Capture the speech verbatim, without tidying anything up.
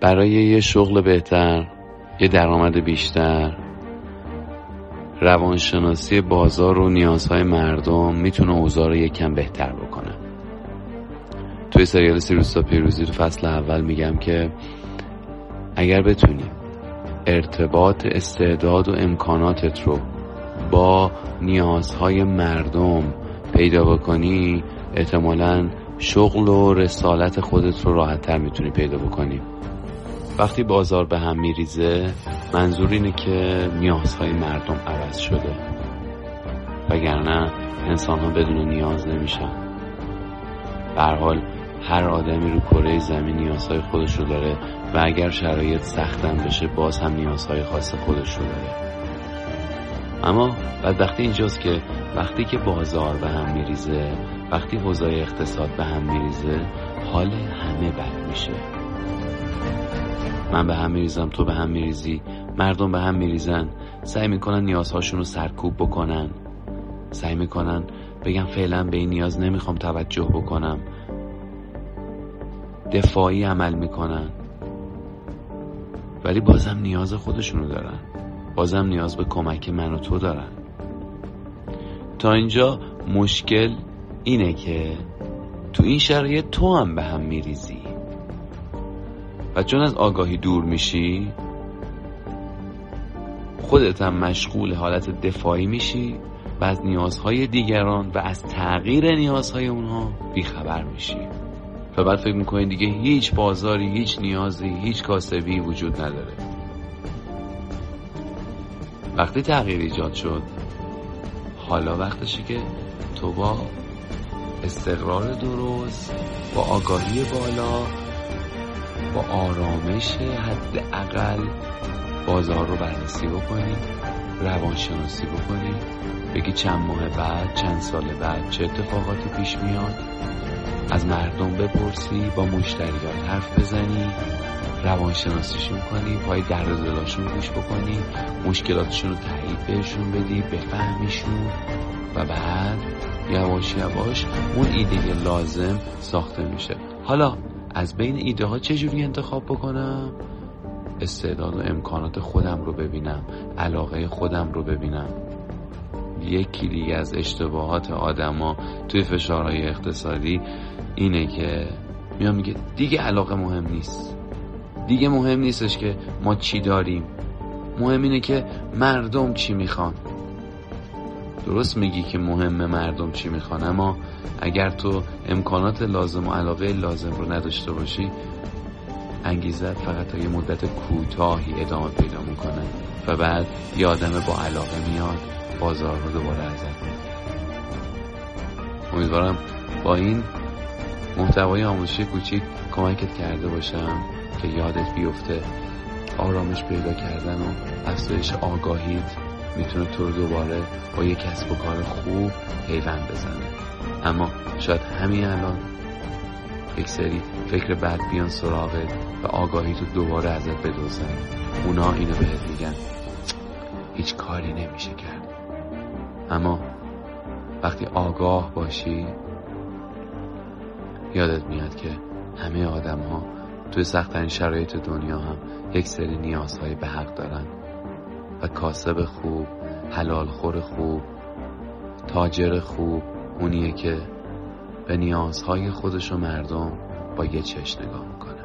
برای یه شغل بهتر، یه درآمد بیشتر، روانشناسی بازار و نیازهای مردم میتونه اوضاع رو یکم بهتر بکنه. توی سریال سیروس تا پیروزی تو فصل اول میگم که اگر بتونی ارتباط استعداد و امکاناتت رو با نیازهای مردم پیدا بکنی، احتمالاً شغل و رسالت خودت رو راحت‌تر میتونی پیدا بکنی. وقتی بازار به هم میریزه، منظور اینه که نیازهای مردم عوض شده، وگرنه انسان‌ها بدون نیاز نمیشن. به هر حال هر آدمی رو کره زمین نیازهای خودش رو داره و اگر شرایط سختم بشه باز هم نیازهای خاص خودش رو داره. اما بدبختی اینجاست که وقتی که بازار به هم میریزه، وقتی حوزه اقتصاد به هم میریزه، حال همه بد میشه. من به هم میریزم، تو به هم میریزی، مردم به هم میریزن، سعی میکنن نیازهاشون رو سرکوب بکنن، سعی میکنن بگم فعلا به این نیاز نمیخوام توجه بکنم، دفاعی عمل میکنن، ولی بازم نیاز خودشونو دارن، بازم نیاز به کمک من و تو دارن. تا اینجا مشکل اینه که تو این شرایط تو هم به هم میریزی و چون از آگاهی دور میشی، خودت هم مشغول حالت دفاعی میشی و از نیازهای دیگران و از تغییر نیازهای اونها بیخبر میشی و بعد فکر میکنی دیگه هیچ بازاری، هیچ نیازی، هیچ کاسبی وجود نداره. وقتی تغییر ایجاد شد، حالا وقتشه که تو با استقرار درست، با آگاهی بالا، با آرامش حداقل بازار رو بررسی بکنی، روانشناسی بکنی، بگی چند ماه بعد، چند سال بعد چه اتفاقاتی پیش میاد، از مردم بپرسی، با مشتریات حرف بزنی، روانشناسیشون کنی، پای درد دلاشون گوش بکنی، مشکلاتشون رو تایید بهشون بدی، بفهمیشون و بعد یواش یواش اون ایده لازم ساخته میشه. حالا از بین ایده ها چجوری انتخاب بکنم؟ استعداد و امکانات خودم رو ببینم، علاقه خودم رو ببینم. یکی دیگه از اشتباهات آدما توی فشارهای اقتصادی اینه که میام میگه دیگه علاقه مهم نیست، دیگه مهم نیستش که ما چی داریم، مهم اینه که مردم چی میخوان. درست میگی که مهمه مردم چی میخوان، اما اگر تو امکانات لازم و علاقه لازم رو نداشته باشی، انگیزه فقط تا یه مدت کوتاهی ادامه پیدا میکنه و بعد یه آدم با علاقه میاد بازار رو دوباره ازت میگیره. امیدوارم با این محتوای آموزشی کوچیک کمکت کرده باشم که یادت بیفته آرامش پیدا کردن و افزایش آگاهیت میتونه تو رو دوباره با یک کسب و کار خوب پیوند بزنه. اما شاید همین الان یک سری فکر بد بیان سراغت و آگاهیتو دوباره ازت بدوزن. اونا اینو بهت میگن هیچ کاری نمیشه کرد. اما وقتی آگاه باشی، یادت میاد که همه آدم ها توی سخت‌ترین شرایط دنیا هم یک سری نیازهای به حق دارن و کاسب خوب، حلال خور خوب، تاجر خوب اونیه که به نیازهای خودش و مردم با یه چشم نگاه میکنه.